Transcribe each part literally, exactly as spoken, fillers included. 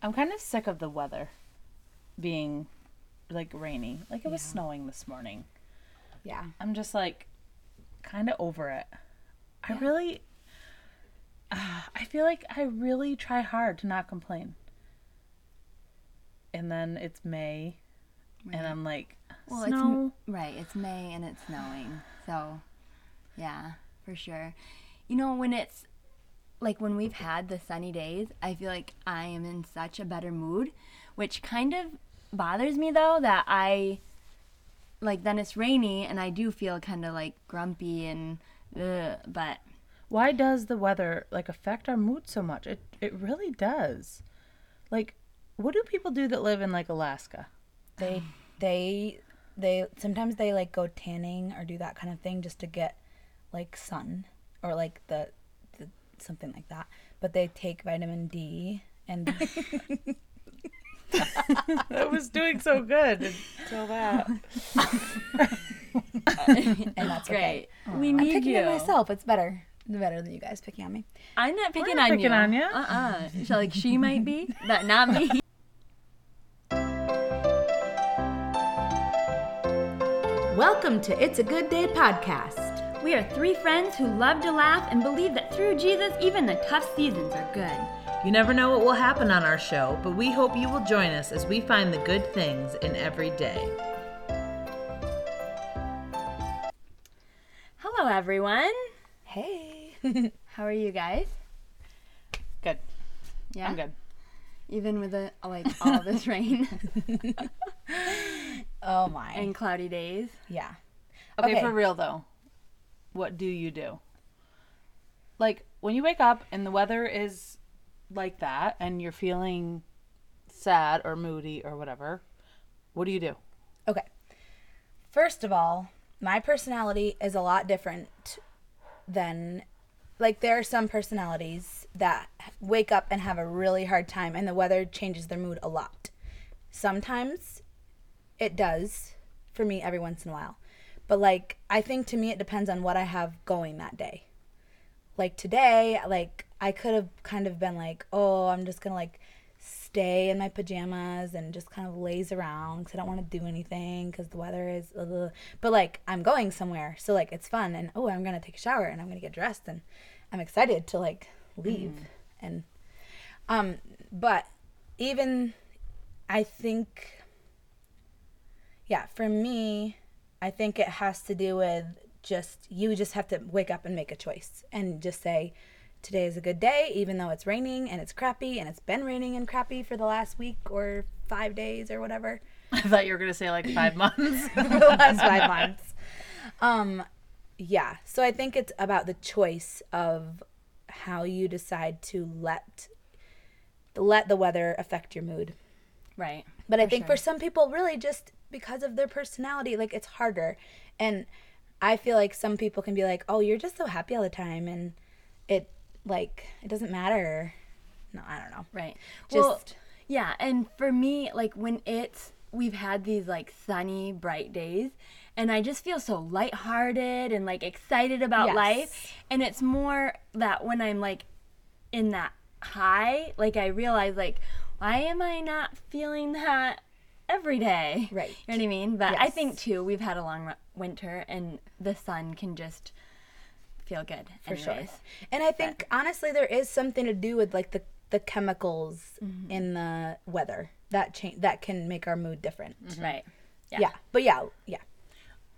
I'm kind of sick of the weather being, like, rainy. Like, it was yeah. snowing this morning. Yeah. I'm just, like, kind of over it. Yeah. I really, uh, I feel like I really try hard to not complain. And then it's May, right. and I'm like, well, snow. It's, right, it's May and it's snowing. So, yeah, for sure. You know, when it's, like, when we've had the sunny days, I feel like I am in such a better mood, which kind of bothers me, though, that I, like, then it's rainy, and I do feel kind of, like, grumpy and, ugh, but. Why does the weather, like, affect our mood so much? It it really does. Like, what do people do that live in, like, Alaska? They, they, they, sometimes they, like, go tanning or do that kind of thing just to get, like, sun or, like, the, the something like that. But they take vitamin D and... I was doing so good until that. And that's great. Okay. We need I'm picking you. On myself. It's better. It's better than you guys picking on me. I'm not picking not on picking you. I'm picking on you. Uh-uh. So, like, she might be, but not me. Welcome to It's a Good Day podcast. We are three friends who love to laugh and believe that through Jesus, even the tough seasons are good. You never know what will happen on our show, but we hope you will join us as we find the good things in every day. Hello, everyone. Hey. How are you guys? Good. Yeah? I'm good. Even with, the, like, all this rain? Oh, my. And cloudy days? Yeah. Okay, okay, for real, though. What do you do? Like, when you wake up and the weather is... like that and you're feeling sad or moody or whatever, what do you do? Okay. First of all, my personality is a lot different than, like, there are some personalities that wake up and have a really hard time and the weather changes their mood a lot. Sometimes it does for me every once in a while. But, like, I think to me it depends on what I have going that day. Like, today, like, I could have kind of been like, oh, I'm just going to, like, stay in my pajamas and just kind of laze around because I don't want to do anything because the weather is, ugh. But, like, I'm going somewhere. So, like, it's fun. And, oh, I'm going to take a shower and I'm going to get dressed. And I'm excited to, like, leave. Mm. And, um, but even I think, yeah, for me, I think it has to do with just, you just have to wake up and make a choice and just say, today is a good day, even though it's raining and it's crappy, and it's been raining and crappy for the last week or five days or whatever. I thought you were going to say, like, five months. The last five months. Um, yeah. So I think it's about the choice of how you decide to let let the weather affect your mood. Right. But I think for some people, really just because of their personality, like, it's harder. And I feel like some people can be like, oh, you're just so happy all the time, and it... like, it doesn't matter. No, I don't know. Right. Just well, yeah, and for me, like, when it's, we've had these, like, sunny, bright days, and I just feel so lighthearted and, like, excited about yes. life. And it's more that when I'm, like, in that high, like, I realize, like, why am I not feeling that every day? Right. You know what I mean? But yes. I think, too, we've had a long winter, and the sun can just... feel good for anyways. Sure and I think but. honestly there is something to do with, like, the the chemicals mm-hmm. in the weather that change that can make our mood different. Mm-hmm. Right. Yeah. Yeah, but yeah yeah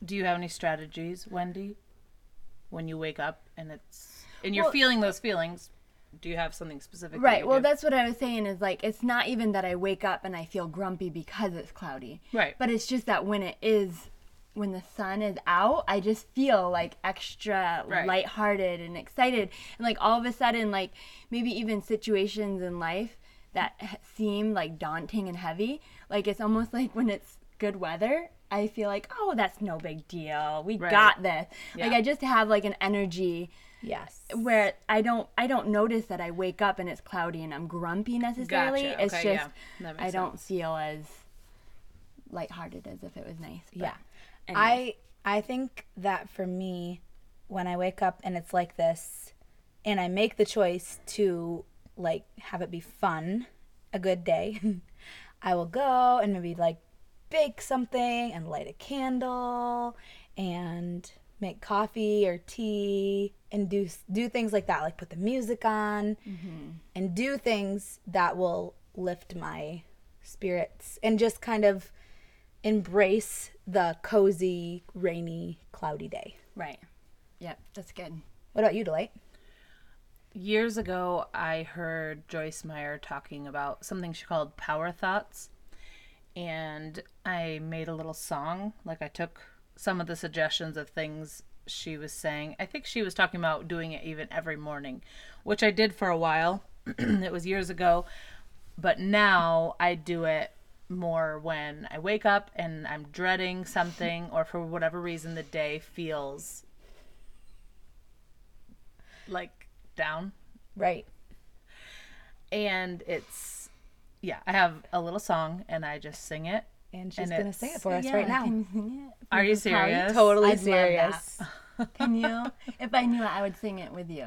do you have any strategies, Wendy, when you wake up and it's and you're well, feeling those feelings? Do you have something specific? Right. That well, do? That's what I was saying is, like, it's not even that I wake up and I feel grumpy because it's cloudy, right? But it's just that when it is when the sun is out, I just feel, like, extra right. lighthearted and excited. And, like, all of a sudden, like, maybe even situations in life that seem, like, daunting and heavy, like, it's almost like when it's good weather, I feel like, oh, that's no big deal. We right. got this. Yeah. Like, I just have, like, an energy yes. where I don't I don't notice that I wake up and it's cloudy and I'm grumpy necessarily. Gotcha. It's okay, just yeah. I don't sense. Feel as lighthearted as if it was nice. But. Yeah. Anyway. I I think that for me, when I wake up and it's like this, and I make the choice to, like, have it be fun a good day, I will go and maybe like bake something and light a candle and make coffee or tea and do do things like that, like put the music on mm-hmm. and do things that will lift my spirits and just kind of embrace the cozy, rainy, cloudy day. Right. Yep, that's good. What about you, Delight? Years ago, I heard Joyce Meyer talking about something she called power thoughts. And I made a little song. Like, I took some of the suggestions of things she was saying. I think she was talking about doing it even every morning, which I did for a while. It was years ago. But now I do it more when I wake up and I'm dreading something, or for whatever reason the day feels like down. Right. And it's, yeah, I have a little song and I just sing it. And she's going to sing it for us yeah, right now. Can you sing it? Are you serious? I'm totally I'd serious. Can you? If I knew it, I would sing it with you.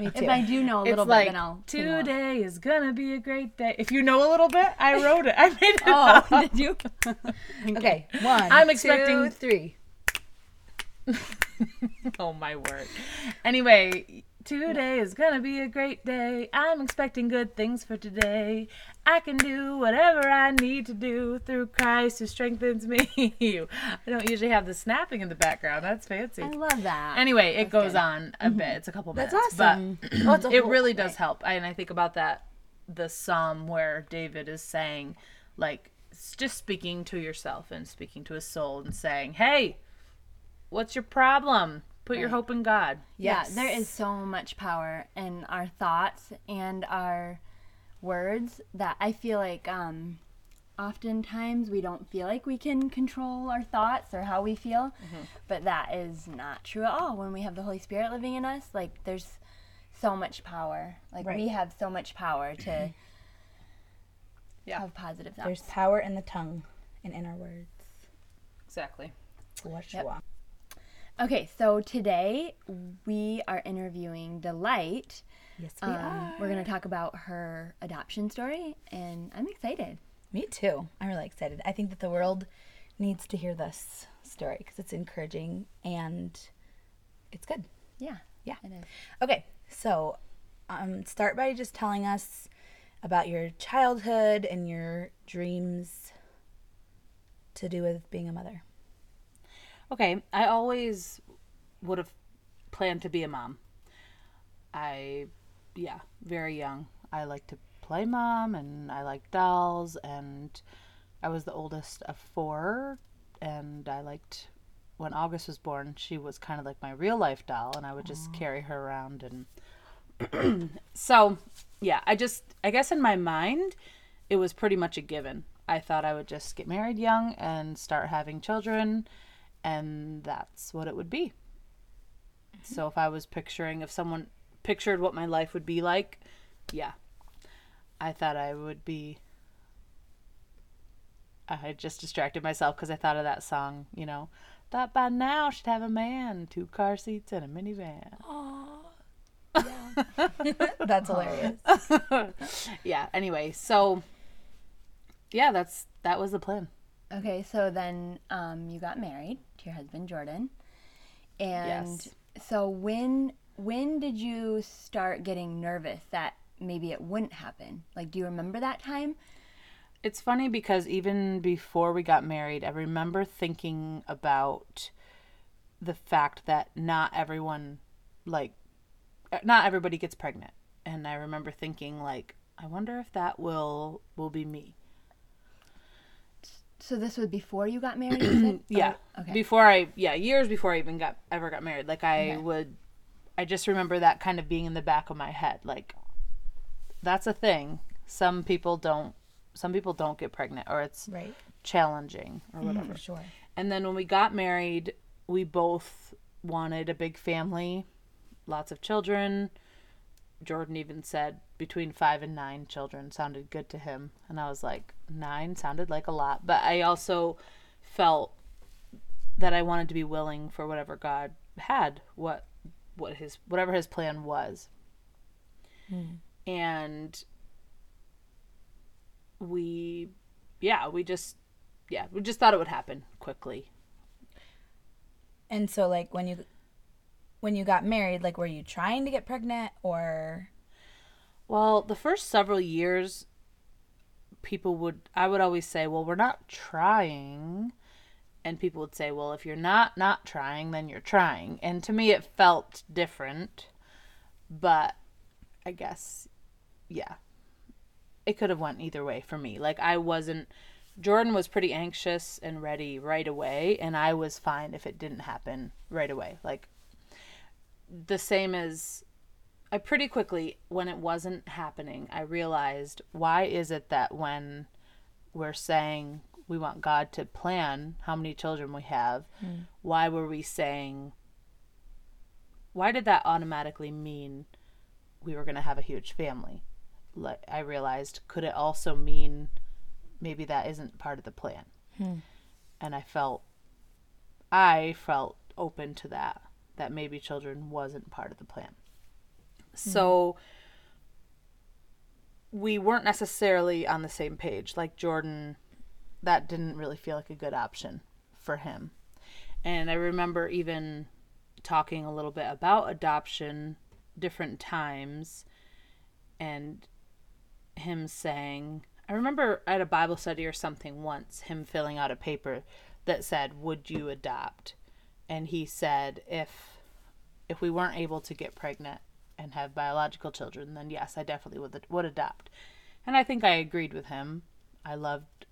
Me too. If I do know a little it's bit, like, then I'll sing it. Today is going to be a great day. If you know a little bit, I wrote it. I made it Oh, up. Did you? Okay. One, I'm expecting... two, three. Oh, my word. Anyway, today is going to be a great day. I'm expecting good things for today. I can do whatever I need to do through Christ who strengthens me. I don't usually have the snapping in the background. That's fancy. I love that. Anyway, it That's goes good. on a mm-hmm. bit. It's a couple minutes. That's awesome. But well, it's a whole, it really does right. help. And I think about that, the psalm where David is saying, like, just speaking to yourself and speaking to his soul and saying, hey, what's your problem? Put right. your hope in God. Yes. Yeah, there is so much power in our thoughts and our words that I feel like um oftentimes we don't feel like we can control our thoughts or how we feel, mm-hmm. but that is not true at all. When we have the Holy Spirit living in us, like, there's so much power. Like, right. we have so much power to yeah. have positive thoughts. There's power in the tongue and in our words. Exactly. Yep. Okay, so today we are interviewing Delight. Yes, we um, are. We're going to talk about her adoption story, and I'm excited. Me too. I'm really excited. I think that the world needs to hear this story because it's encouraging, and it's good. Yeah. Yeah. It is. Okay, so um, start by just telling us about your childhood and your dreams to do with being a mother. Okay, I always would have planned to be a mom. I... Yeah, very young. I like to play mom, and I like dolls, and I was the oldest of four, and I liked, when August was born, she was kind of like my real life doll, and I would just Aww. carry her around, and so, yeah, I just, I guess in my mind, it was pretty much a given. I thought I would just get married young and start having children, and that's what it would be. Mm-hmm. So if I was picturing, if someone... pictured what my life would be like, yeah, I thought I would be, I just distracted myself because I thought of that song, you know, thought by now I should have a man, two car seats and a minivan. Oh, yeah. That's hilarious. Yeah, anyway, so, yeah, that's, that was the plan. Okay, so then um, you got married to your husband, Jordan, and yes. so when... When did you start getting nervous that maybe it wouldn't happen? Like, do you remember that time? It's funny because even before we got married, I remember thinking about the fact that not everyone, like, not everybody gets pregnant. And I remember thinking, like, I wonder if that will will be me. So this was before you got married, you said? Yeah. Oh, okay. Before I, yeah, years before I even got ever got married. Like, I okay. would... I just remember that kind of being in the back of my head. Like, that's a thing. Some people don't, some people don't get pregnant, or it's right. challenging or whatever. Mm, sure. And then when we got married, we both wanted a big family, lots of children. Jordan even said between five and nine children sounded good to him. And I was like, nine sounded like a lot. But I also felt that I wanted to be willing for whatever God had, what, what his whatever his plan was. Mm. And we, yeah, we just, yeah, we just thought it would happen quickly. And so, like, when you, when you got married, like, were you trying to get pregnant or? Well, the first several years, people would, I would always say, well, we're not trying. And people would say, well, if you're not not trying, then you're trying. And to me, it felt different. But I guess, yeah, it could have went either way for me. Like, I wasn't, Jordan was pretty anxious and ready right away. And I was fine if it didn't happen right away. Like, the same as, I pretty quickly, when it wasn't happening, I realized, why is it that when we're saying we want God to plan how many children we have, mm. why were we saying, why did that automatically mean we were going to have a huge family? Like, I realized, could it also mean maybe that isn't part of the plan? Mm. And I felt, I felt open to that, that maybe children wasn't part of the plan. So we weren't necessarily on the same page. Like Jordan, that didn't really feel like a good option for him. And I remember even talking a little bit about adoption different times and him saying, I remember at a Bible study or something once, him filling out a paper that said, would you adopt? And he said, if if we weren't able to get pregnant and have biological children, then yes, I definitely would would adopt. And I think I agreed with him. I loved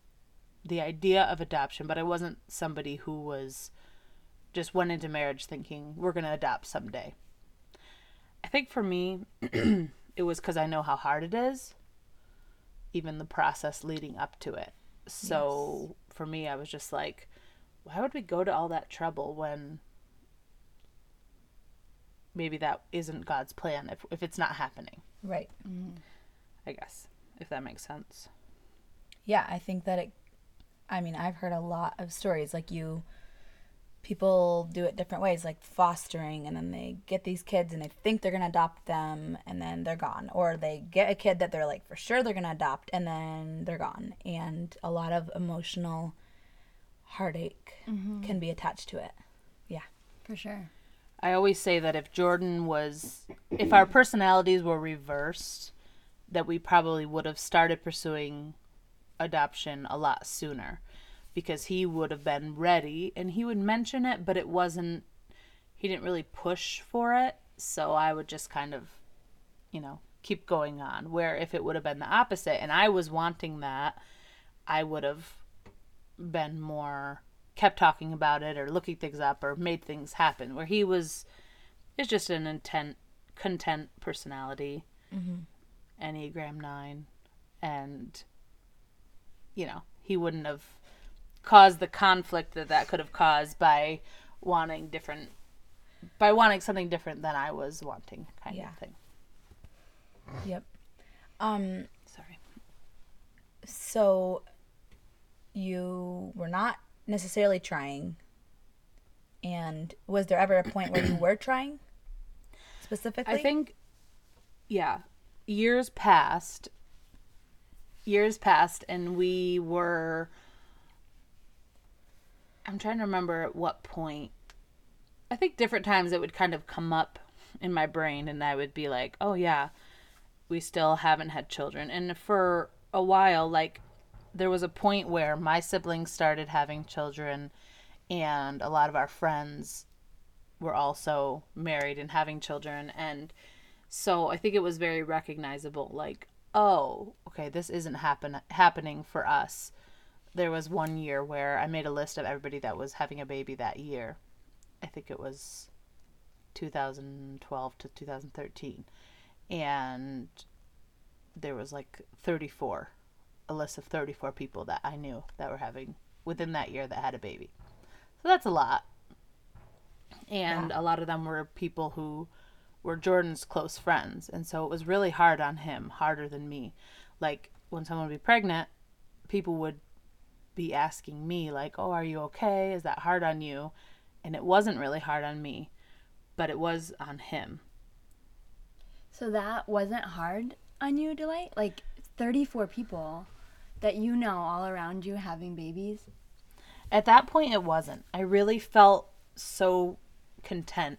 the idea of adoption, but I wasn't somebody who was just went into marriage thinking we're going to adopt someday. I think for me, it was because I know how hard it is, even the process leading up to it. So yes. For me, I was just like, why would we go to all that trouble when maybe that isn't God's plan if if it's not happening. Right. Mm-hmm. I guess, if that makes sense. Yeah, I think that it, I mean, I've heard a lot of stories like you, people do it different ways, like fostering, and then they get these kids and they think they're going to adopt them and then they're gone. Or they get a kid that they're like, for sure they're going to adopt, and then they're gone. And a lot of emotional heartache mm-hmm. can be attached to it. Yeah. For sure. I always say that if Jordan was, if our personalities were reversed, that we probably would have started pursuing adoption a lot sooner, because he would have been ready and he would mention it, but it wasn't, he didn't really push for it. So I would just kind of, you know, keep going on, where if it would have been the opposite and I was wanting that, I would have been more kept talking about it or looking things up or made things happen, where he was, it's just an intent, content personality, mm-hmm. Enneagram nine. And, you know, he wouldn't have caused the conflict that that could have caused by wanting different, by wanting something different than I was wanting, kind yeah. of thing. Yep. Um, Sorry. So you were not necessarily trying, and was there ever a point where you were trying specifically? I think yeah years passed years passed and we were, I'm trying to remember at what point, I think different times it would kind of come up in my brain and I would be like, oh yeah, we still haven't had children. And for a while, like, there was a point where my siblings started having children and a lot of our friends were also married and having children. And so I think it was very recognizable, like, oh, okay, this isn't happen- happening for us. There was one year where I made a list of everybody that was having a baby that year. I think it was two thousand twelve to two thousand thirteen. And there was like thirty-four. A list of thirty-four people that I knew that were having within that year that had a baby. So that's a lot. And yeah. A lot of them were people who were Jordan's close friends. And so it was really hard on him, harder than me. Like, when someone would be pregnant, people would be asking me, like, oh, are you okay? Is that hard on you? And it wasn't really hard on me, but it was on him. So that wasn't hard on you, Delight? Like, thirty-four people... that you know all around you having babies? At that point, it wasn't. I really felt so content.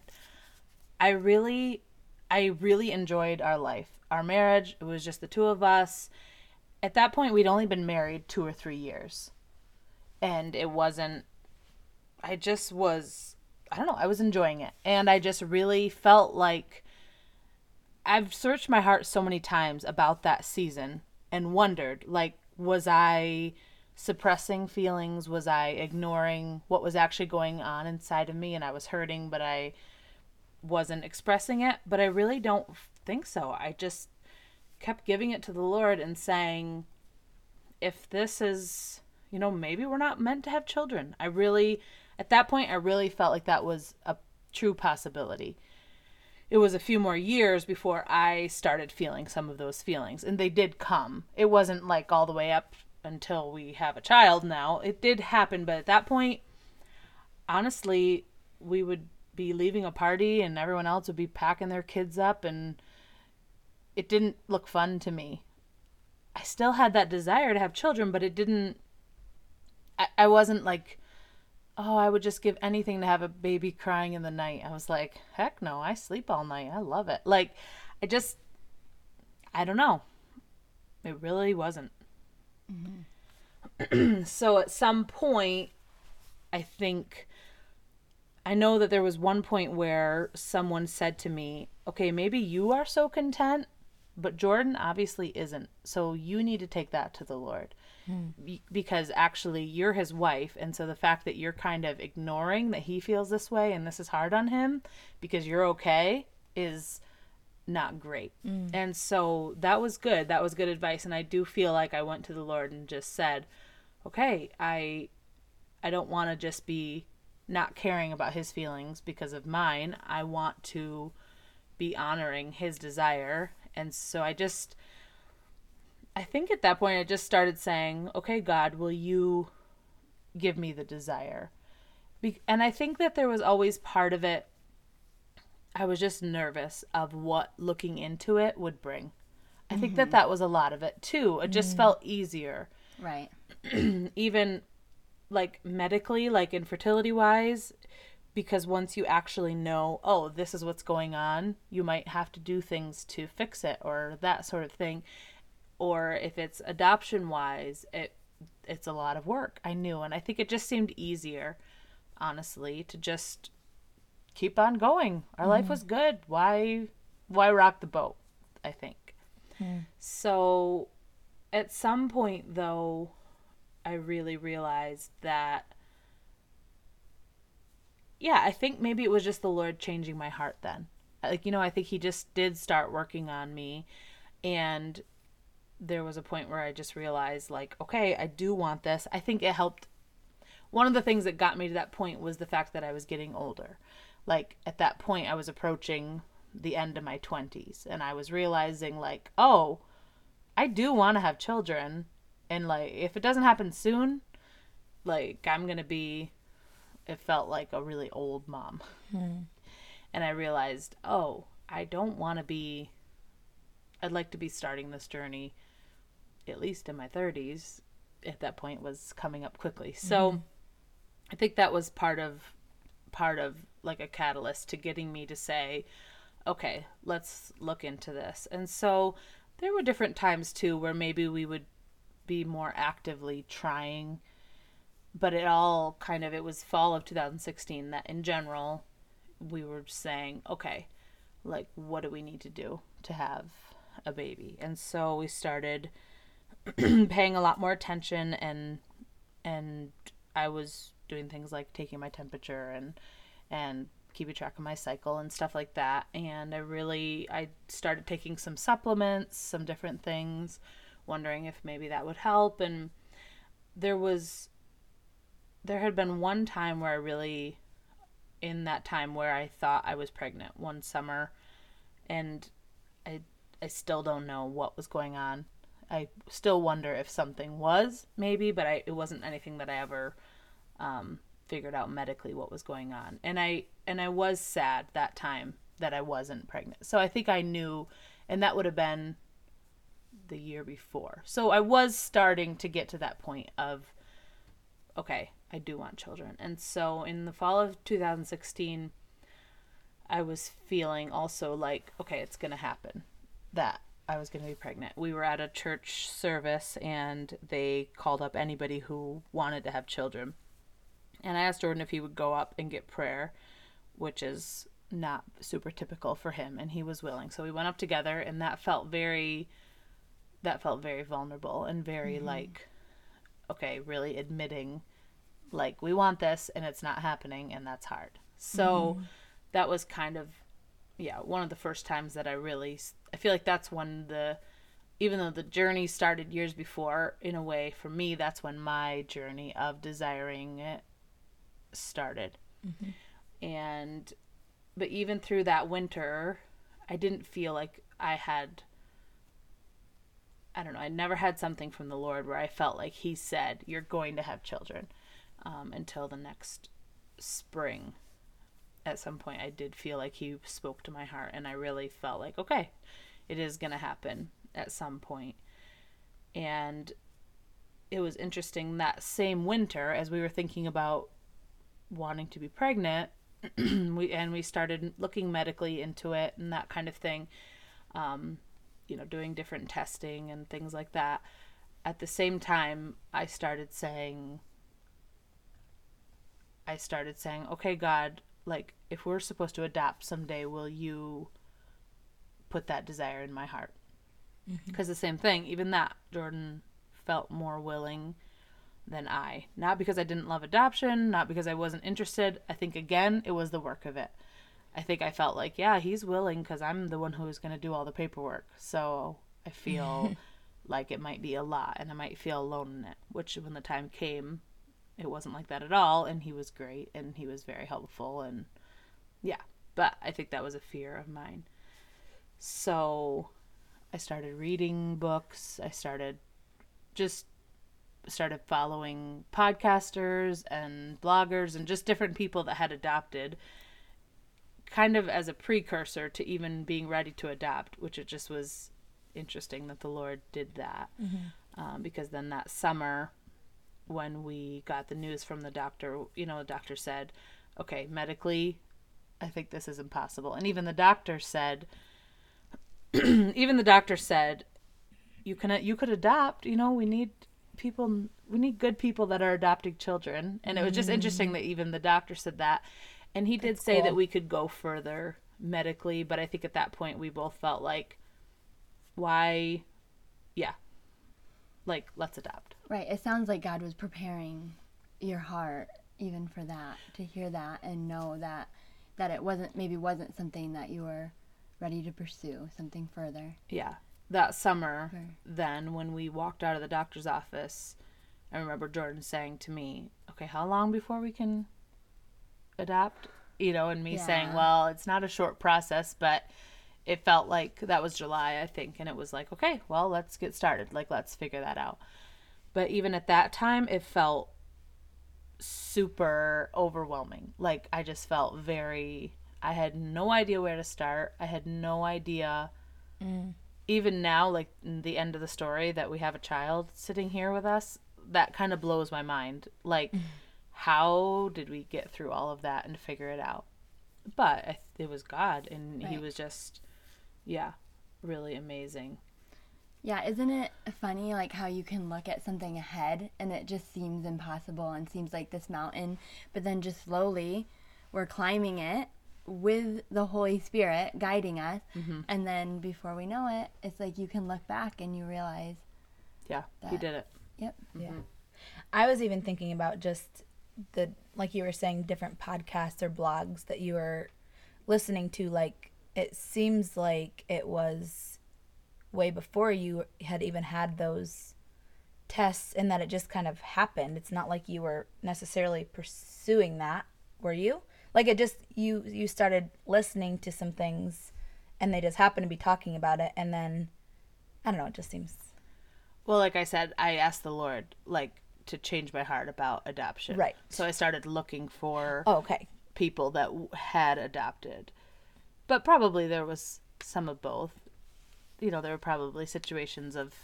I really, I really enjoyed our life, our marriage. It was just the two of us. At that point, we'd only been married two or three years. And it wasn't, I just was, I don't know, I was enjoying it. And I just really felt like, I've searched my heart so many times about that season and wondered, like, was I suppressing feelings? Was I ignoring what was actually going on inside of me? And I was hurting, but I wasn't expressing it. But I really don't think so. I just kept giving it to the Lord and saying, if this is, you know, maybe we're not meant to have children. I really, at that point, I really felt like that was a true possibility. It was a few more years before I started feeling some of those feelings, and they did come. It wasn't like all the way up until we have a child now. It did happen, but at that point, honestly, we would be leaving a party and everyone else would be packing their kids up, and it didn't look fun to me. I still had that desire to have children, but it didn't, I, I wasn't like, oh, I would just give anything to have a baby crying in the night. I was like, heck no, I sleep all night. I love it. Like, I just, I don't know. It really wasn't. Mm-hmm. So at some point, I think, I know that there was one point where someone said to me, okay, maybe you are so content, but Jordan obviously isn't. So you need to take that to the Lord. Because actually you're his wife, and so the fact that you're kind of ignoring that he feels this way and this is hard on him because you're okay is not great. Mm. And so that was good. That was good advice, and I do feel like I went to the Lord and just said, okay, I I don't want to just be not caring about his feelings because of mine. I want to be honoring his desire. And so I just I think at that point I just started saying, okay, God, will you give me the desire? Be- and I think that there was always part of it, I was just nervous of what looking into it would bring. I mm-hmm. think that that was a lot of it too. It just mm. felt easier. Right. Even like medically, like infertility wise, because once you actually know, oh, this is what's going on, you might have to do things to fix it or that sort of thing. Or if it's adoption-wise, it it's a lot of work, I knew. And I think it just seemed easier, honestly, to just keep on going. Our mm. life was good. Why why rock the boat, I think. Mm. So at some point, though, I really realized that, yeah, I think maybe it was just the Lord changing my heart then. Like, you know, I think he just did start working on me, and there was a point where I just realized, like, okay, I do want this. I think it helped. One of the things that got me to that point was the fact that I was getting older. Like, at that point, I was approaching the end of my twenties, and I was realizing, like, oh, I do want to have children. And, like, if it doesn't happen soon, like, I'm going to be, it felt like a really old mom. Mm. And I realized, oh, I don't want to be, I'd like to be starting this journey at least in my thirties, at that point was coming up quickly. So mm-hmm. I think that was part of, part of like a catalyst to getting me to say, okay, let's look into this. And so there were different times too, where maybe we would be more actively trying, but it all kind of, it was fall of two thousand sixteen that in general, we were saying, okay, like, what do we need to do to have a baby? And so we started paying a lot more attention, and and I was doing things like taking my temperature and and keeping track of my cycle and stuff like that. And I really I started taking some supplements, some different things, wondering if maybe that would help. And there was there had been one time where I really in that time where I thought I was pregnant one summer, and I I still don't know what was going on. I still wonder if something was maybe, but I, it wasn't anything that I ever um, figured out medically what was going on. And I, and I was sad that time that I wasn't pregnant. So I think I knew, and that would have been the year before. So I was starting to get to that point of, okay, I do want children. And so in the fall of two thousand sixteen, I was feeling also like, okay, it's going to happen, that I was going to be pregnant. We were at a church service and they called up anybody who wanted to have children. And I asked Jordan if he would go up and get prayer, which is not super typical for him. And he was willing. So we went up together, and that felt very, that felt very vulnerable and very mm-hmm. like, okay, really admitting like we want this and it's not happening. And that's hard. So mm-hmm. that was kind of, yeah, one of the first times that I really, I feel like that's when the, even though the journey started years before, in a way, for me, that's when my journey of desiring it started. Mm-hmm. And, but even through that winter, I didn't feel like I had, I don't know, I never had something from the Lord where I felt like he said, you're going to have children, um, until the next spring. At some point I did feel like he spoke to my heart, and I really felt like, okay, it is going to happen at some point. And it was interesting that same winter, as we were thinking about wanting to be pregnant, we, and we started looking medically into it and that kind of thing, um, you know, doing different testing and things like that. At the same time, I started saying, I started saying, okay, God, like, if we're supposed to adopt someday, will you put that desire in my heart? Because mm-hmm. the same thing, even that, Jordan felt more willing than I. Not because I didn't love adoption, not because I wasn't interested. I think, again, it was the work of it. I think I felt like, yeah, he's willing because I'm the one who is going to do all the paperwork. So I feel like it might be a lot, and I might feel alone in it, which when the time came, it wasn't like that at all, and he was great, and he was very helpful, and yeah, but I think that was a fear of mine. So I started reading books. I started just started following podcasters and bloggers and just different people that had adopted, kind of as a precursor to even being ready to adopt, which it just was interesting that the Lord did that, mm-hmm. um, because then that summer, when we got the news from the doctor, you know, the doctor said, okay, medically, I think this is impossible. And even the doctor said, even the doctor said, you can, you could adopt, you know, we need people, we need good people that are adopting children. And it was just mm-hmm. interesting that even the doctor said that. And he did That's say cool. that we could go further medically. But I think at that point we both felt like, why? Yeah. Like, let's adopt. Right. It sounds like God was preparing your heart even for that, to hear that and know that that it wasn't, maybe wasn't something that you were ready to pursue, something further. Yeah. That summer, sure. then, when we walked out of the doctor's office, I remember Jordan saying to me, okay, how long before we can adopt? You know, and me yeah. saying, well, it's not a short process, but it felt like that was July, I think. And it was like, okay, well, let's get started. Like, let's figure that out. But even at that time, it felt super overwhelming. Like, I just felt very, I had no idea where to start. I had no idea. Mm. Even now, like, the end of the story that we have a child sitting here with us, that kind of blows my mind. Like, mm. how did we get through all of that and figure it out? But it was God, and right. he was just... yeah, really amazing. Yeah, isn't it funny, like, how you can look at something ahead and it just seems impossible and seems like this mountain, but then just slowly we're climbing it with the Holy Spirit guiding us, mm-hmm. and then before we know it, it's like you can look back and you realize. Yeah, that, he did it. Yep. Mm-hmm. Yeah. I was even thinking about just the, like you were saying, different podcasts or blogs that you were listening to, like, it seems like it was way before you had even had those tests, and that it just kind of happened. It's not like you were necessarily pursuing that, were you? Like, it just, you, you started listening to some things, and they just happened to be talking about it, and then, I don't know, it just seems... Well, like I said, I asked the Lord, like, to change my heart about adoption. Right. So I started looking for oh, okay. people that had adopted. But probably there was some of both. you know, there were probably situations of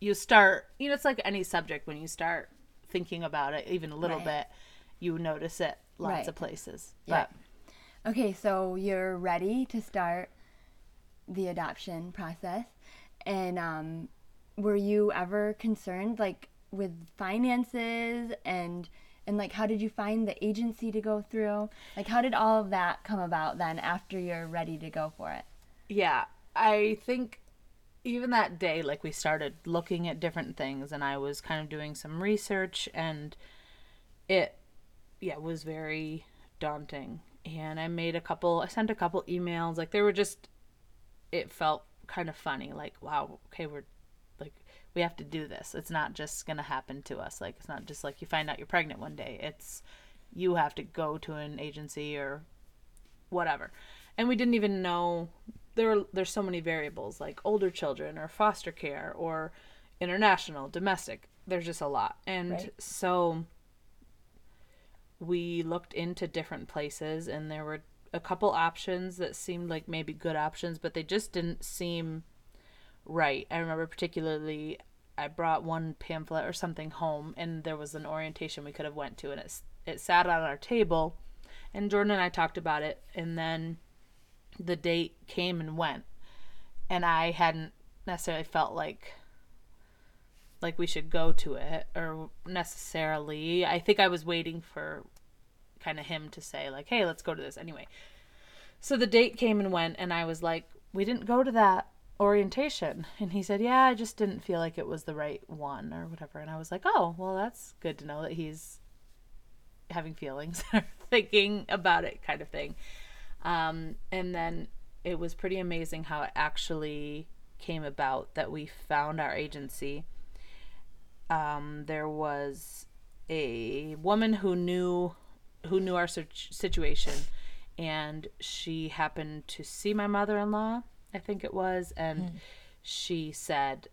you start, you know, it's like any subject. When you start thinking about it even a little right. bit, you notice it lots right. of places. Yeah. But okay, so you're ready to start the adoption process. And um, were you ever concerned, like, with finances and, and like, how did you find the agency to go through? Like, how did all of that come about then after you're ready to go for it? Yeah, I think even that day, like, we started looking at different things, and I was kind of doing some research, and it, yeah, was very daunting. And I made a couple, I sent a couple emails. Like, they were just, it felt kind of funny. Like, wow, okay, we're, like, we have to do this. It's not just going to happen to us. Like, it's not just like you find out you're pregnant one day. It's, you have to go to an agency or whatever. And we didn't even know. There are, there's so many variables, like older children or foster care or international, domestic. There's just a lot. And right. so we looked into different places, and there were a couple options that seemed like maybe good options, but they just didn't seem right. I remember particularly I brought one pamphlet or something home, and there was an orientation we could have went to, and it, it sat on our table, and Jordan and I talked about it, and then the date came and went, and I hadn't necessarily felt like like we should go to it, or necessarily. I think I was waiting for kind of him to say, like, hey, let's go to this anyway. So the date came and went, and I was like, we didn't go to that orientation. And he said, yeah, I just didn't feel like it was the right one or whatever. And I was like, oh, well, that's good to know that he's having feelings or thinking about it, kind of thing. Um, and then it was pretty amazing how it actually came about that we found our agency. Um, there was a woman who knew, who knew our situation, and she happened to see my mother-in-law, I think it was. And mm. she said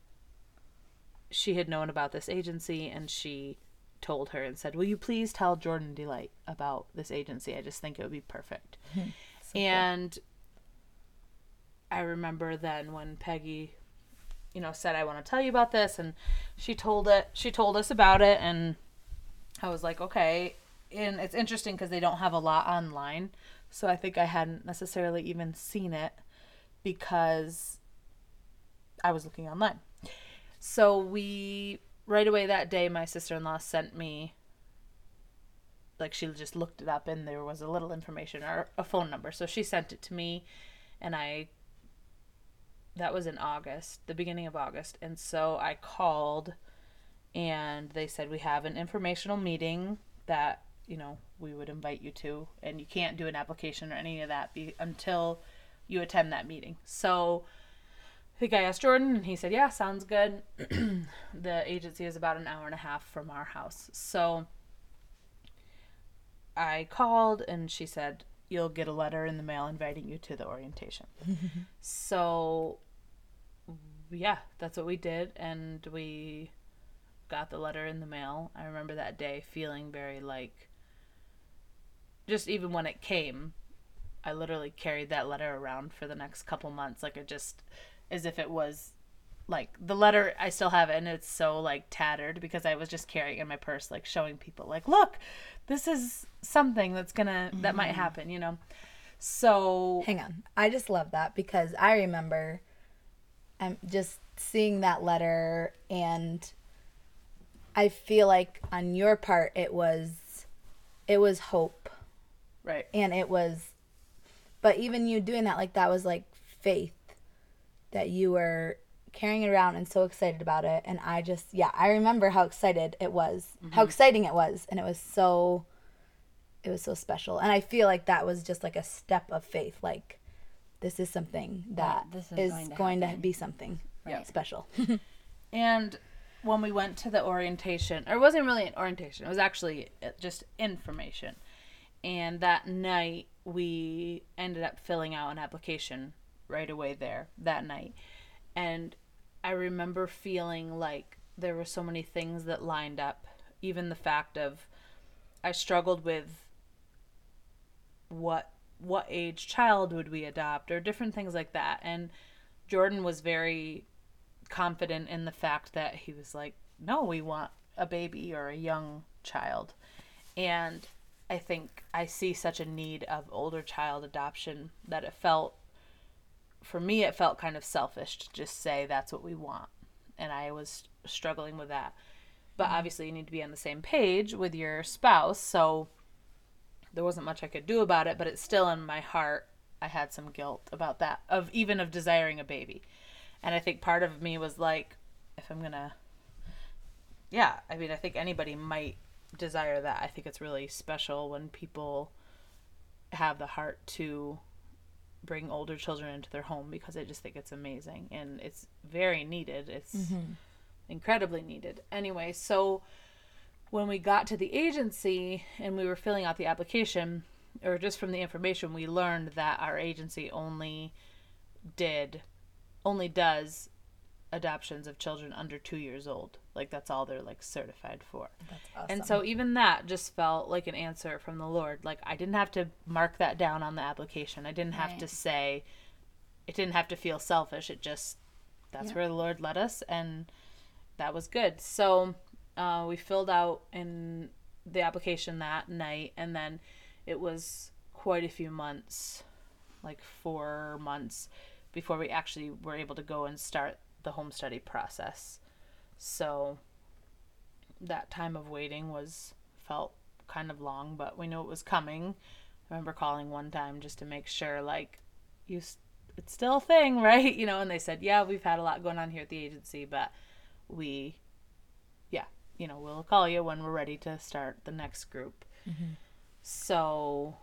she had known about this agency, and she told her and said, will you please tell Jordan Delight about this agency? I just think it would be perfect. Mm. So and cool. I remember then when Peggy, you know, said, I want to tell you about this. And she told it, she told us about it. And I was like, okay. And it's interesting because they don't have a lot online. So I think I hadn't necessarily even seen it because I was looking online. So we, right away that day, my sister-in-law sent me, like, she just looked it up, and there was a little information or a phone number. So she sent it to me, and I, that was in August, the beginning of August. And so I called, and they said, we have an informational meeting that, you know, we would invite you to, and you can't do an application or any of that be, until you attend that meeting. So I think I asked Jordan, and he said, yeah, sounds good. The agency is about an hour and a half from our house. So I called, and she said, you'll get a letter in the mail inviting you to the orientation. So, yeah, that's what we did. And we got the letter in the mail. I remember that day feeling very, like, just even when it came, I literally carried that letter around for the next couple months. Like, it just, as if it was, like, the letter, I still have it, and it's so, like, tattered because I was just carrying it in my purse, like, showing people, like, look, this is something that's gonna, that mm-hmm. might happen, you know? So. Hang on. I just love that because I remember I'm just seeing that letter, and I feel like on your part, it was, it was hope. Right. And it was, but even you doing that, like, that was, like, faith that you were carrying it around and so excited about it. And I just, yeah, I remember how excited it was, mm-hmm. how exciting it was. And it was so, it was so special. And I feel like that was just like a step of faith. Like, this is something that right. this is, is going, to, going to be something right. special. And when we went to the orientation, or it wasn't really an orientation, it was actually just information. And that night we ended up filling out an application right away there that night. And I remember feeling like there were so many things that lined up. Even the fact of I struggled with what what age child would we adopt or different things like that. And Jordan was very confident in the fact that he was like, no, we want a baby or a young child. And I think I see such a need of older child adoption that it felt, for me, it felt kind of selfish to just say that's what we want. And I was struggling with that. But mm-hmm. obviously you need to be on the same page with your spouse. So there wasn't much I could do about it, but it's still in my heart. I had some guilt about that, of even of desiring a baby. And I think part of me was like, if I'm going to, yeah, I mean, I think anybody might desire that. I think it's really special when people have the heart to bring older children into their home, because I just think it's amazing and it's very needed. It's mm-hmm. incredibly needed. Anyway, so when we got to the agency and we were filling out the application, or just from the information, we learned that our agency only did, only does adoptions of children under two years old. Like, that's all they're, like, certified for. That's awesome. And so even that just felt like an answer from the Lord. Like, I didn't have to mark that down on the application. I didn't have right. to say, it didn't have to feel selfish. It just, that's yeah. where the Lord led us, and that was good. So uh, we filled out in the application that night, and then it was quite a few months, like four months, before we actually were able to go and start the home study process. So that time of waiting was felt kind of long, but we knew it was coming. I remember calling one time just to make sure, like, you, it's still a thing, right? You know, and they said, yeah, we've had a lot going on here at the agency, but we, yeah, you know, we'll call you when we're ready to start the next group. Mm-hmm. So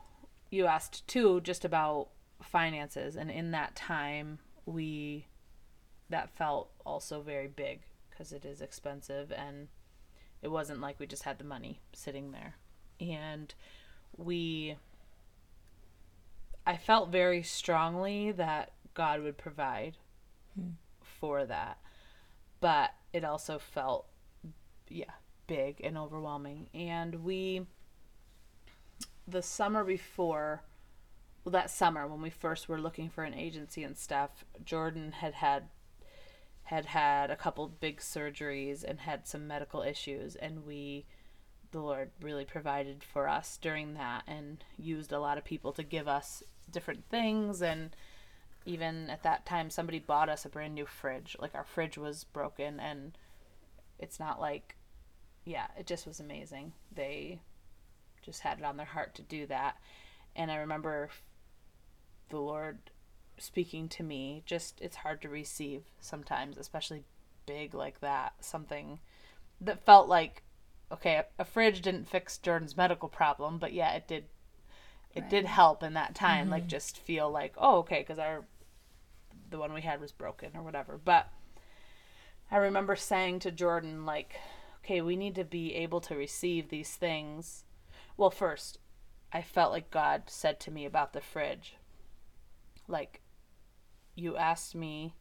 you asked too, just about finances. And in that time, we, that felt also very big, because it is expensive, and it wasn't like we just had the money sitting there. And we, I felt very strongly that God would provide hmm. for that, but it also felt, yeah, big and overwhelming. And we, the summer before, well, that summer when we first were looking for an agency and stuff, Jordan had had had had a couple big surgeries and had some medical issues, and we, the Lord really provided for us during that and used a lot of people to give us different things. And even at that time, somebody bought us a brand new fridge. Like, our fridge was broken, and it's not like, yeah, it just was amazing. They just had it on their heart to do that. And I remember the Lord speaking to me, just, it's hard to receive sometimes, especially big like that, something that felt like, okay, a, a fridge didn't fix Jordan's medical problem, but yeah, it did it right. did help in that time. Mm-hmm. Like, just feel like, oh, okay, because our the one we had was broken or whatever. But I remember saying to Jordan, like, okay, we need to be able to receive these things. Well, first, I felt like God said to me about the fridge, like, you asked me,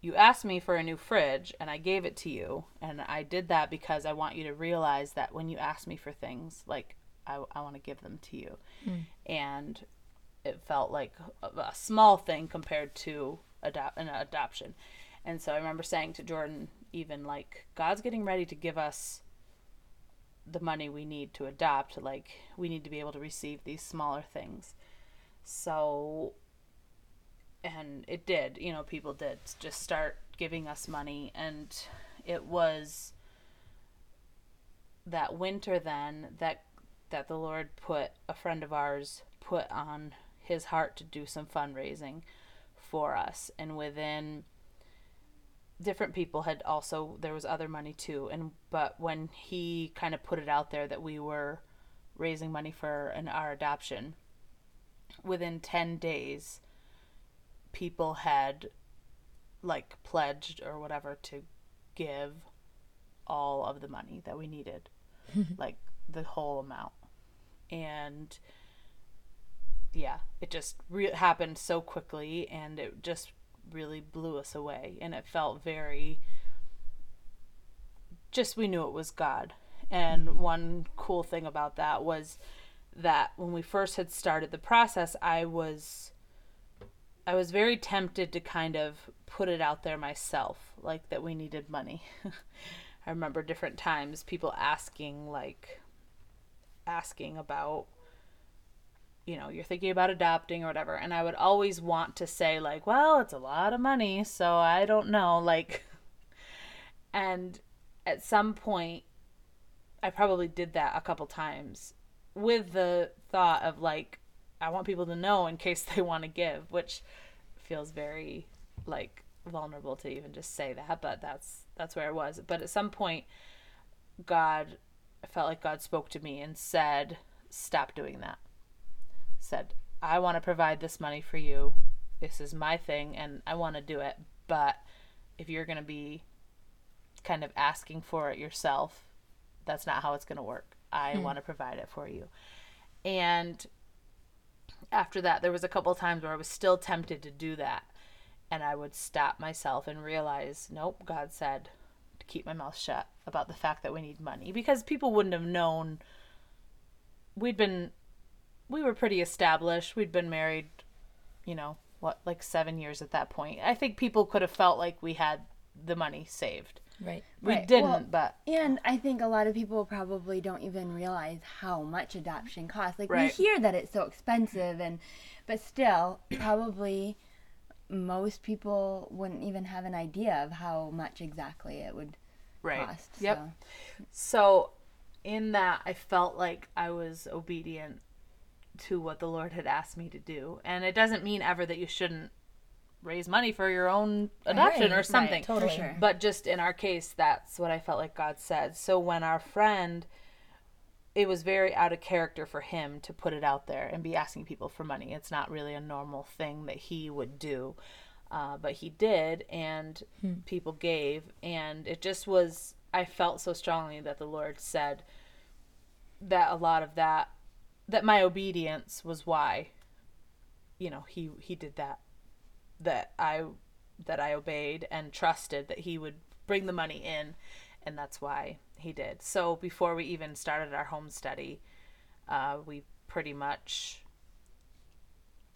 you asked me for a new fridge, and I gave it to you. And I did that because I want you to realize that when you ask me for things, like, I, I want to give them to you. Mm. And it felt like a, a small thing compared to adopt, an adoption. And so I remember saying to Jordan, even, like, God's getting ready to give us the money we need to adopt. Like, we need to be able to receive these smaller things. So, and it did, you know, people did just start giving us money. And it was that winter then that, that the Lord put, a friend of ours put on his heart to do some fundraising for us. And within, different people had also, there was other money too. And, but when he kind of put it out there that we were raising money for an, our adoption, within ten days, people had, like, pledged or whatever to give all of the money that we needed, like, the whole amount. And yeah, it just re- happened so quickly, and it just really blew us away. And it felt very, just, we knew it was God. And one cool thing about that was that when we first had started the process, I was I was very tempted to kind of put it out there myself, like that we needed money. I remember different times people asking, like, asking about, you know, you're thinking about adopting or whatever. And I would always want to say, like, well, it's a lot of money, so I don't know. Like, and at some point, I probably did that a couple times with the thought of, like, I want people to know in case they want to give, which feels very, like, vulnerable to even just say that, but that's that's where I was. But at some point, God, I felt like God spoke to me and said, stop doing that. Said, I want to provide this money for you. This is my thing, and I want to do it, but if you're going to be kind of asking for it yourself, that's not how it's going to work. I mm. want to provide it for you. And after that, there was a couple of times where I was still tempted to do that, and I would stop myself and realize, nope, God said to keep my mouth shut about the fact that we need money, because people wouldn't have known. We'd been, we were pretty established. We'd been married, you know, what, like seven years at that point. I think people could have felt like we had the money saved. Right. We right. didn't, well, but. And I think a lot of people probably don't even realize how much adoption costs. Like, right. we hear that it's so expensive, and, but still, probably most people wouldn't even have an idea of how much exactly it would right. cost. Yep. So. so in that, I felt like I was obedient to what the Lord had asked me to do. And it doesn't mean ever that you shouldn't raise money for your own adoption right, or something. Right, totally. Sure. But just in our case, that's what I felt like God said. So when our friend, it was very out of character for him to put it out there and be asking people for money. It's not really a normal thing that he would do. Uh, but he did, and hmm. people gave. And it just was, I felt so strongly that the Lord said that a lot of that, that my obedience was why, you know, he, he did that. that I that I obeyed and trusted that he would bring the money in, and that's why he did. So before we even started our home study, uh, we pretty much,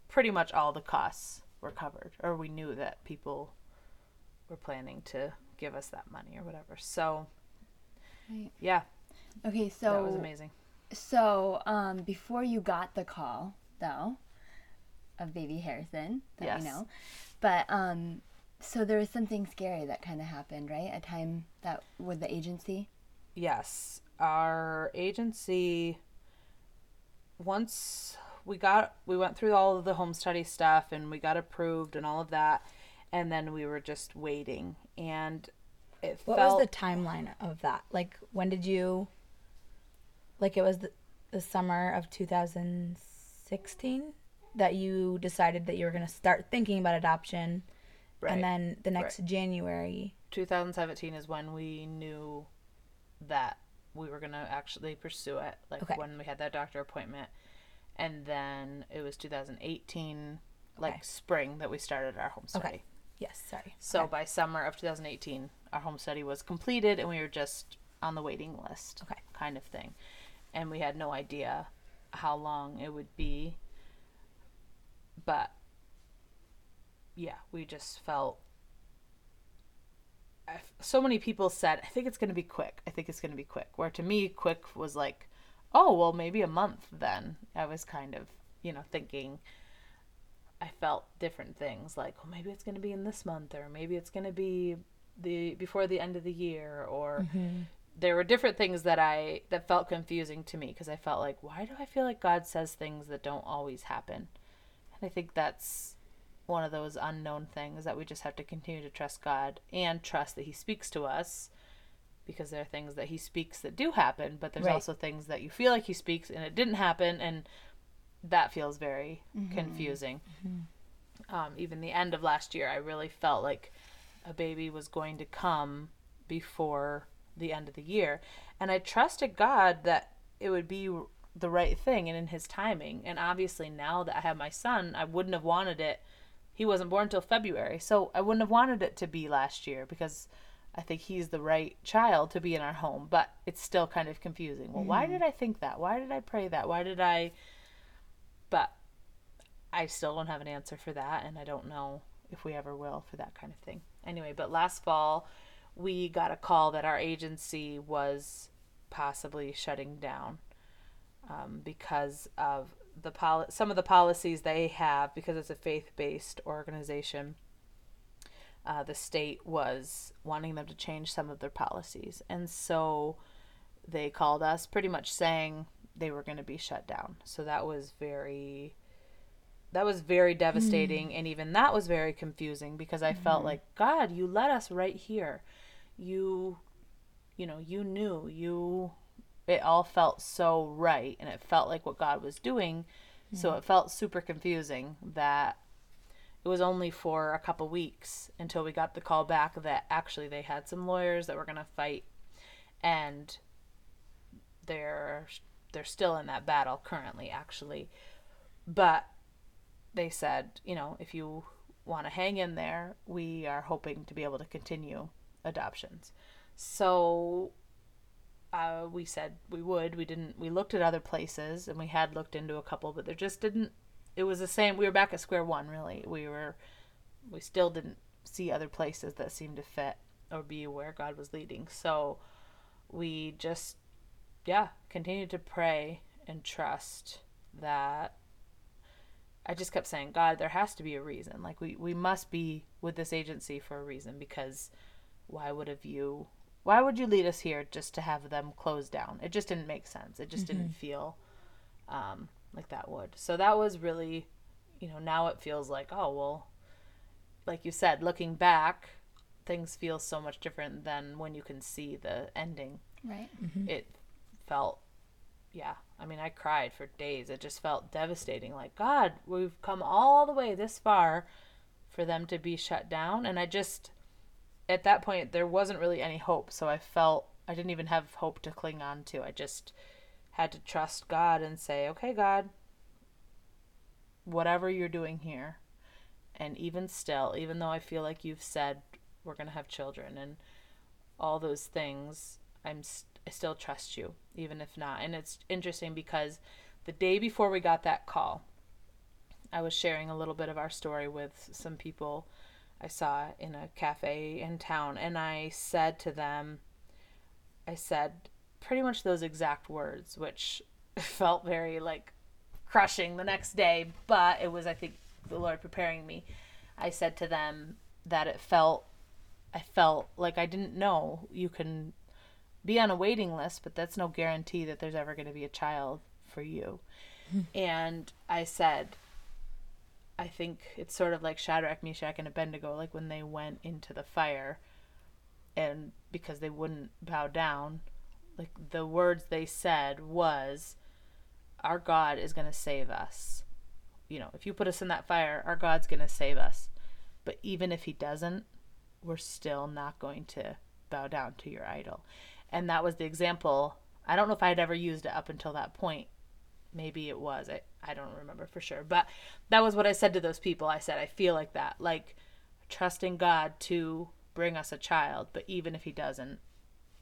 pretty much all the costs were covered, or we knew that people were planning to give us that money or whatever. So, right. yeah. Okay, so. That was amazing. So um, before you got the call, though, of baby Harrison, that yes. we know. But, um, so there was something scary that kind of happened, right? A time that, with the agency? Yes. Our agency, once we got, we went through all of the home study stuff, and we got approved and all of that, and then we were just waiting. And it what felt... What was the timeline of that? Like, when did you, like it was the, the summer of two thousand sixteen? That you decided that you were going to start thinking about adoption, right. and then the next right. January. two thousand seventeen is when we knew that we were going to actually pursue it, like okay. when we had that doctor appointment. And then it was two thousand eighteen, like okay. spring, that we started our home study. Okay. Yes, sorry. So okay. by summer of two thousand eighteen, our home study was completed, and we were just on the waiting list okay. kind of thing. And we had no idea how long it would be. But, yeah, we just felt, so many people said, I think it's going to be quick. I think it's going to be quick. Where to me, quick was like, oh, well, maybe a month then. I was kind of, you know, thinking, I felt different things. Like, well, maybe it's going to be in this month, or maybe it's going to be the before the end of the year. Or mm-hmm. there were different things that I, that felt confusing to me, because I felt like, why do I feel like God says things that don't always happen? I think that's one of those unknown things that we just have to continue to trust God and trust that he speaks to us, because there are things that he speaks that do happen, but there's right. also things that you feel like he speaks and it didn't happen, and that feels very mm-hmm. confusing. Mm-hmm. Um, even the end of last year, I really felt like a baby was going to come before the end of the year, and I trusted God that it would be the right thing and in his timing. And obviously now that I have my son, I wouldn't have wanted it. He wasn't born till February, so I wouldn't have wanted it to be last year, because I think he's the right child to be in our home. But it's still kind of confusing. Well, mm. why did I think that? Why did I pray that? Why did I? But I still don't have an answer for that, and I don't know if we ever will for that kind of thing. Anyway, but last fall, we got a call that our agency was possibly shutting down um, because of the poli- some of the policies they have, because it's a faith-based organization. Uh, the state was wanting them to change some of their policies. And so they called us pretty much saying they were going to be shut down. So that was very, that was very devastating. Mm. And even that was very confusing, because I mm. felt like, God, you led us right here. You, you know, you knew, you, it all felt so right. And it felt like what God was doing. Mm. So it felt super confusing that it was only for a couple weeks until we got the call back that actually they had some lawyers that were going to fight, and they're they're still in that battle currently, actually. But they said, you know, if you want to hang in there, we are hoping to be able to continue adoptions. So uh, we said we would. We didn't. We looked at other places, and we had looked into a couple, but there just didn't. It was the same. We were back at square one, really. We were, we still didn't see other places that seemed to fit or be where God was leading. So we just, yeah, continued to pray and trust that. I just kept saying, God, there has to be a reason. Like, we, we must be with this agency for a reason, because why would have you, why would you lead us here just to have them closed down? It just didn't make sense. It just mm-hmm. didn't feel, um, like that would. So that was really, you know, now it feels like, oh, well, like you said, looking back, things feel so much different than when you can see the ending. Right. Mm-hmm. It felt, yeah, I mean, I cried for days. It just felt devastating. Like, God, we've come all the way this far for them to be shut down. And I just, at that point, there wasn't really any hope. So I felt, I didn't even have hope to cling on to. I just had to trust God and say, okay, God, whatever you're doing here, and even still, even though I feel like you've said we're going to have children and all those things, I'm st- I still trust you, even if not. And it's interesting, because the day before we got that call, I was sharing a little bit of our story with some people I saw in a cafe in town, and I said to them, I said, pretty much those exact words, which felt very like crushing the next day, but it was, I think, the Lord preparing me. I said to them that it felt, I felt like I didn't know, you can be on a waiting list, but that's no guarantee that there's ever going to be a child for you. And I said, I think it's sort of like Shadrach, Meshach, and Abednego, like when they went into the fire, and because they wouldn't bow down, like the words they said was, our God is going to save us. You know, if you put us in that fire, our God's going to save us. But even if he doesn't, we're still not going to bow down to your idol. And that was the example. I don't know if I had ever used it up until that point. Maybe it was. I, I don't remember for sure. But that was what I said to those people. I said, I feel like that. Like, trusting God to bring us a child. But even if he doesn't,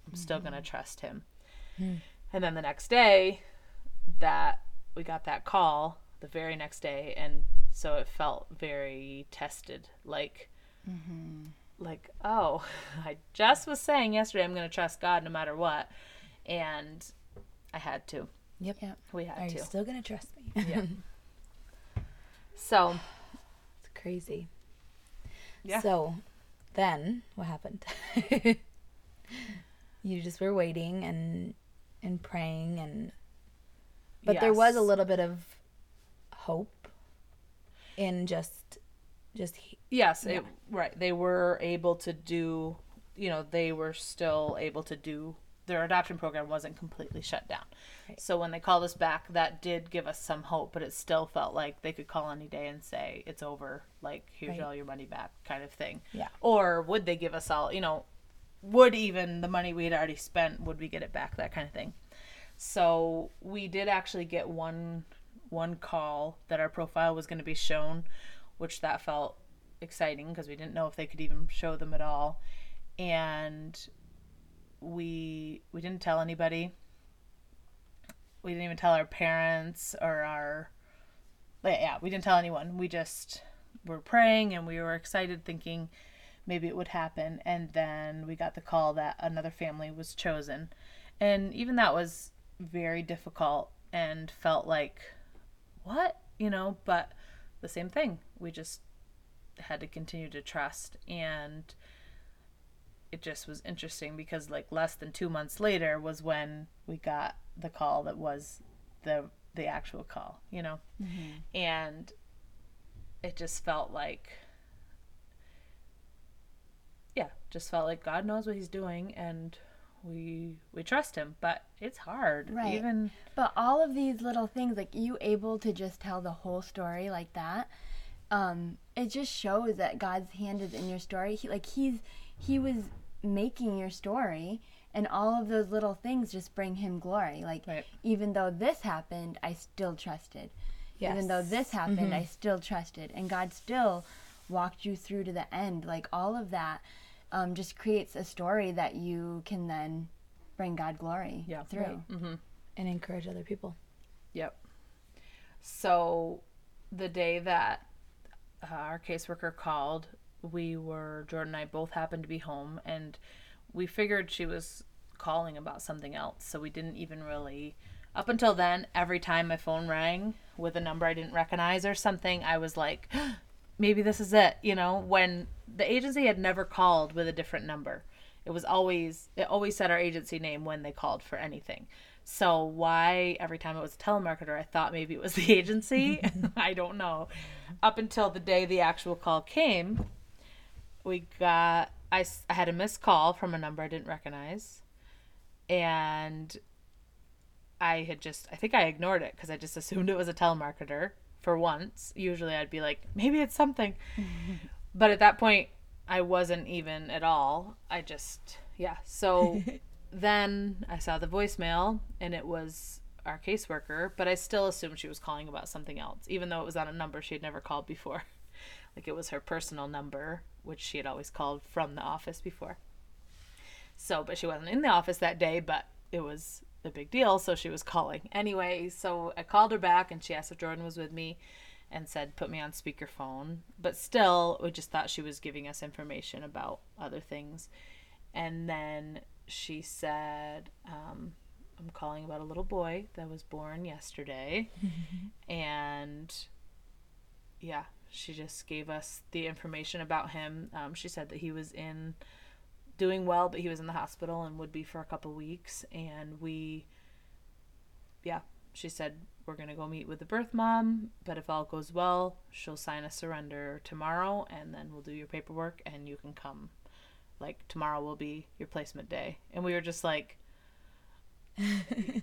I'm still going to trust him. Mm. And then the next day that we got that call, the very next day. And so it felt very tested, like, mm-hmm. like, oh, I just was saying yesterday, I'm going to trust God no matter what. And I had to. Yep. yep. We had Are to. Are you still going to trust me? Yeah. So. It's crazy. Yeah. So then what happened? You just were waiting and and praying, and but yes. There was a little bit of hope in just just yes, yeah. it, right. They were able to do, you know, they were still able to do their adoption program wasn't completely shut down. Right. So when they called us back, that did give us some hope, but it still felt like they could call any day and say it's over, like here's right. all your money back, kind of thing. Yeah. Or would they give us all, you know? Would even the money we had already spent, would we get it back, that kind of thing. So we did actually get one one call that our profile was going to be shown, which that felt exciting because we didn't know if they could even show them at all. And we we didn't tell anybody. We didn't even tell our parents or our But yeah, we didn't tell anyone. We just were praying and we were excited, thinking maybe it would happen. And then we got the call that another family was chosen. And even that was very difficult and felt like, what? You know, but the same thing. We just had to continue to trust. And it just was interesting because like less than two months later was when we got the call that was the the actual call, you know? Mm-hmm. And it just felt like, yeah, just felt like God knows what he's doing and we we trust him, but it's hard. Right. Even but all of these little things, like you able to just tell the whole story like that, um, it just shows that God's hand is in your story. He, like he's he was making your story, and all of those little things just bring him glory. Like, right. Even though this happened, I still trusted. Yes. Even though this happened, mm-hmm. I still trusted. And God still walked you through to the end. Like, all of that um, just creates a story that you can then bring God glory yeah. through. Right. Mm-hmm. And encourage other people. Yep. So the day that uh, our caseworker called, we were, Jordan and I both happened to be home, and we figured she was calling about something else. So we didn't even really, up until then, every time my phone rang with a number I didn't recognize or something, I was like, maybe this is it. You know, when the agency had never called with a different number, it was always, it always said our agency name when they called for anything. So why every time it was a telemarketer, I thought maybe it was the agency. I don't know. Up until the day the actual call came, we got, I, I had a missed call from a number I didn't recognize, and I had just, I think I ignored it because I just assumed it was a telemarketer for once. Usually I'd be like, maybe it's something. But at that point, I wasn't even at all. I just, yeah. So then I saw the voicemail, and it was our caseworker, but I still assumed she was calling about something else, even though it was on a number she had never called before. Like, it was her personal number, which she had always called from the office before. So, but she wasn't in the office that day, but it was a big deal, so she was calling. Anyway, so I called her back, and she asked if Jordan was with me and said, put me on speakerphone. But still, we just thought she was giving us information about other things. And then she said, um, I'm calling about a little boy that was born yesterday. And, yeah. She just gave us the information about him. Um, she said that he was in doing well, but he was in the hospital and would be for a couple weeks. And we, yeah, she said, we're going to go meet with the birth mom, but if all goes well, she'll sign a surrender tomorrow, and then we'll do your paperwork and you can come. Like, tomorrow will be your placement day. And we were just like,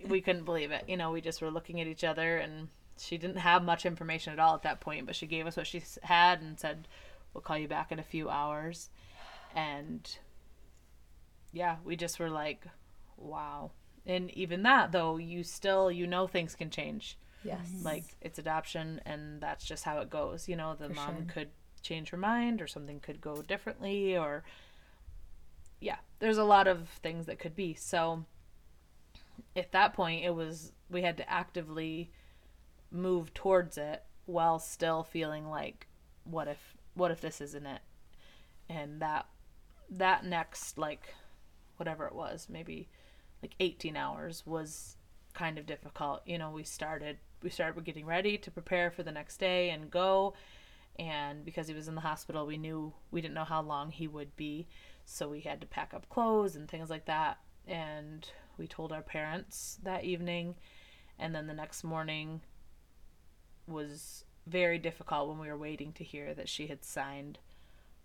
we couldn't believe it. You know, we just were looking at each other, and she didn't have much information at all at that point, but she gave us what she had and said, we'll call you back in a few hours. And yeah, we just were like, wow. And even that, though, you still, you know, things can change. Yes. Like, it's adoption, and that's just how it goes. You know, the For mom sure. could change her mind, or something could go differently, or yeah, there's a lot of things that could be. So at that point, it was, we had to actively move towards it while still feeling like, what if what if this isn't it? And that that next, like, whatever it was, maybe like eighteen hours was kind of difficult. You know, we started we started getting ready to prepare for the next day and go, and because he was in the hospital, we knew we didn't know how long he would be, so we had to pack up clothes and things like that. And we told our parents that evening, and then the next morning was very difficult when we were waiting to hear that she had signed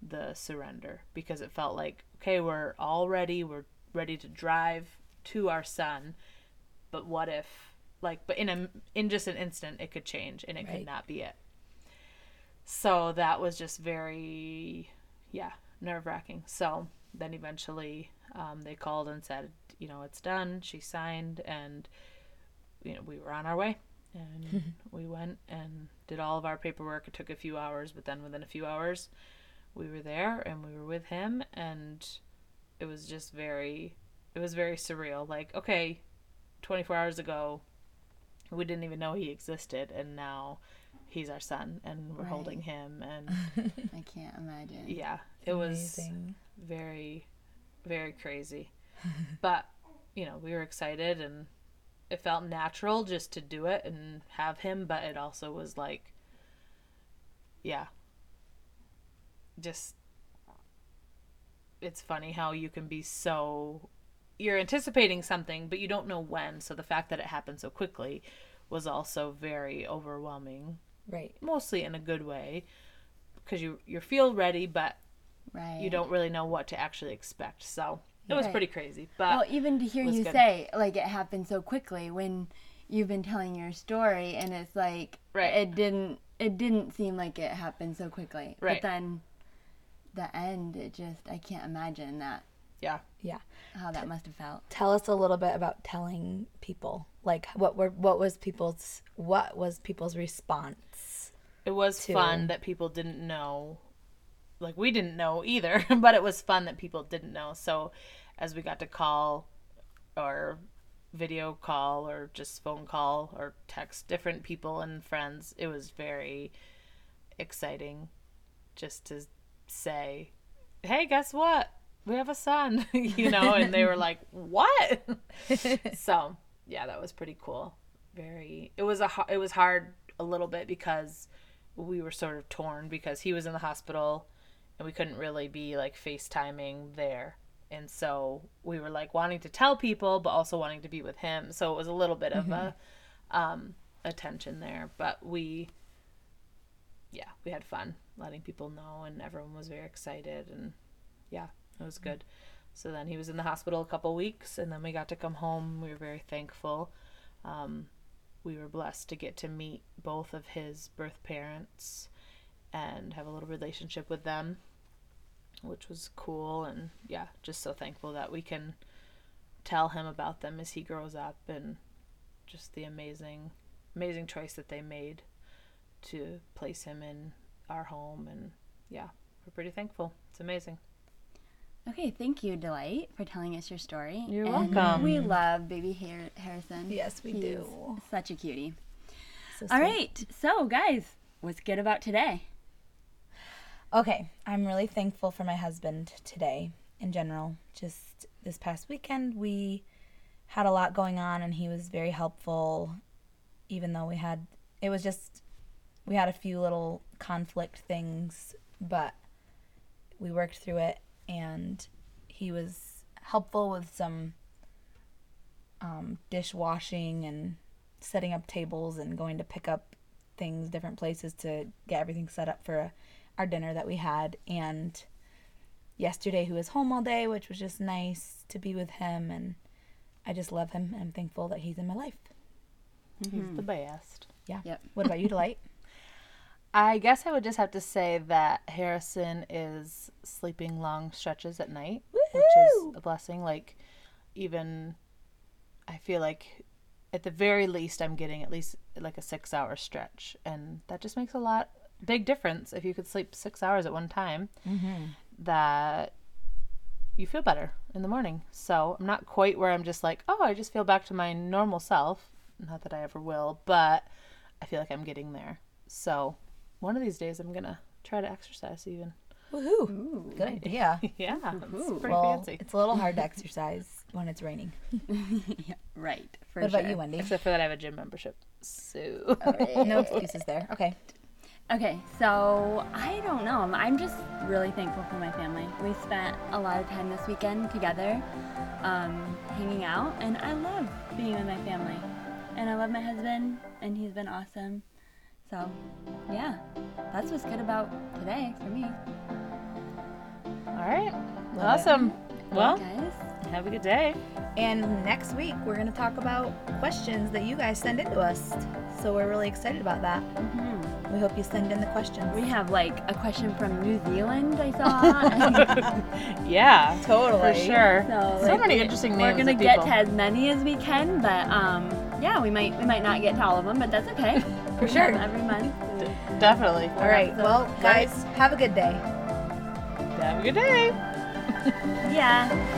the surrender, because it felt like, okay, we're all ready, we're ready to drive to our son, but what if, like, but in a in just an instant it could change, and it right. could not be it. So that was just very yeah nerve-wracking. So then eventually um they called and said, you know, it's done, she signed, and you know, we were on our way. And we went and did all of our paperwork. It took a few hours, but then within a few hours, we were there and we were with him. And it was just very, it was very surreal. Like, okay, twenty-four hours ago, we didn't even know he existed. And now he's our son and we're right. holding him. And I can't imagine. Yeah. It Amazing. was very, very crazy. But, you know, we were excited and it felt natural just to do it and have him. But it also was like, yeah, just, it's funny how you can be so, you're anticipating something, but you don't know when. So the fact that it happened so quickly was also very overwhelming. Right. Mostly in a good way, because you you feel ready, but right. you don't really know what to actually expect. So it was right. pretty crazy. But well, even to hear you good. say, like, it happened so quickly when you've been telling your story, and it's like, right. it didn't it didn't seem like it happened so quickly. Right. But then the end, it just, I can't imagine that. Yeah. Yeah. How that T- must have felt. Tell us a little bit about telling people. Like, what were what was people's what was people's response? It was to... fun that people didn't know. Like, we didn't know either, but it was fun that people didn't know. So as we got to call or video call or just phone call or text different people and friends, it was very exciting just to say, hey, guess what? We have a son, you know, and they were like, what? So, yeah, that was pretty cool. Very, it was a, it was hard a little bit because we were sort of torn because he was in the hospital and we couldn't really be like FaceTiming there. And so we were like wanting to tell people, but also wanting to be with him. So it was a little bit of mm-hmm. a, um, a tension there, but we, yeah, we had fun letting people know and everyone was very excited and yeah. It was good. So then he was in the hospital a couple weeks, and then we got to come home. We were very thankful. Um, we were blessed to get to meet both of his birth parents and have a little relationship with them, which was cool. And, yeah, just so thankful that we can tell him about them as he grows up and just the amazing, amazing choice that they made to place him in our home. And, yeah, we're pretty thankful. It's amazing. Okay, thank you, Delight, for telling us your story. You're and welcome. We love baby Har- Harrison. Yes, we He's do. Such a cutie. So All right, so guys, what's good about today? Okay, I'm really thankful for my husband today in general. Just this past weekend, we had a lot going on, and he was very helpful, even though we had, it was just, we had a few little conflict things, but we worked through it. And he was helpful with some um, dishwashing and setting up tables and going to pick up things, different places to get everything set up for our dinner that we had. And yesterday he was home all day, which was just nice to be with him. And I just love him. And I'm thankful that he's in my life. Mm-hmm. He's the best. Yeah. Yep. What about you, Delight? I guess I would just have to say that Harrison is sleeping long stretches at night, Woo-hoo! which is a blessing. Like, even I feel like at the very least I'm getting at least like a six hour stretch. And that just makes a lot, big difference. If you could sleep six hours at one time, mm-hmm. that you feel better in the morning. So I'm not quite where I'm just like, oh, I just feel back to my normal self. Not that I ever will, but I feel like I'm getting there. So... one of these days, I'm going to try to exercise even. Woohoo. Ooh, good idea. Yeah. Woo-hoo. It's pretty well, fancy. It's a little hard to exercise when it's raining. Yeah, right. For what sure. about you, Wendy? Except for that I have a gym membership. So right. no excuses there. Okay. Okay. So I don't know. I'm just really thankful for my family. We spent a lot of time this weekend together um, hanging out. And I love being with my family. And I love my husband. And he's been awesome. So, yeah, that's what's good about today for me. All right. Love awesome. It. Well, guys, have a good day. And next week, we're going to talk about questions that you guys send into us. So we're really excited about that. Mm-hmm. We hope you send in the questions. We have, like, a question from New Zealand, I saw. Yeah. Totally. For sure. So, so like, many interesting names. We're going to get people. to as many as we can, but, um, yeah, we might we might not get to all of them, but that's okay. For we sure. Every month. D- definitely. All right. Episodes. Well, guys, have a good day. Have a good day. Yeah.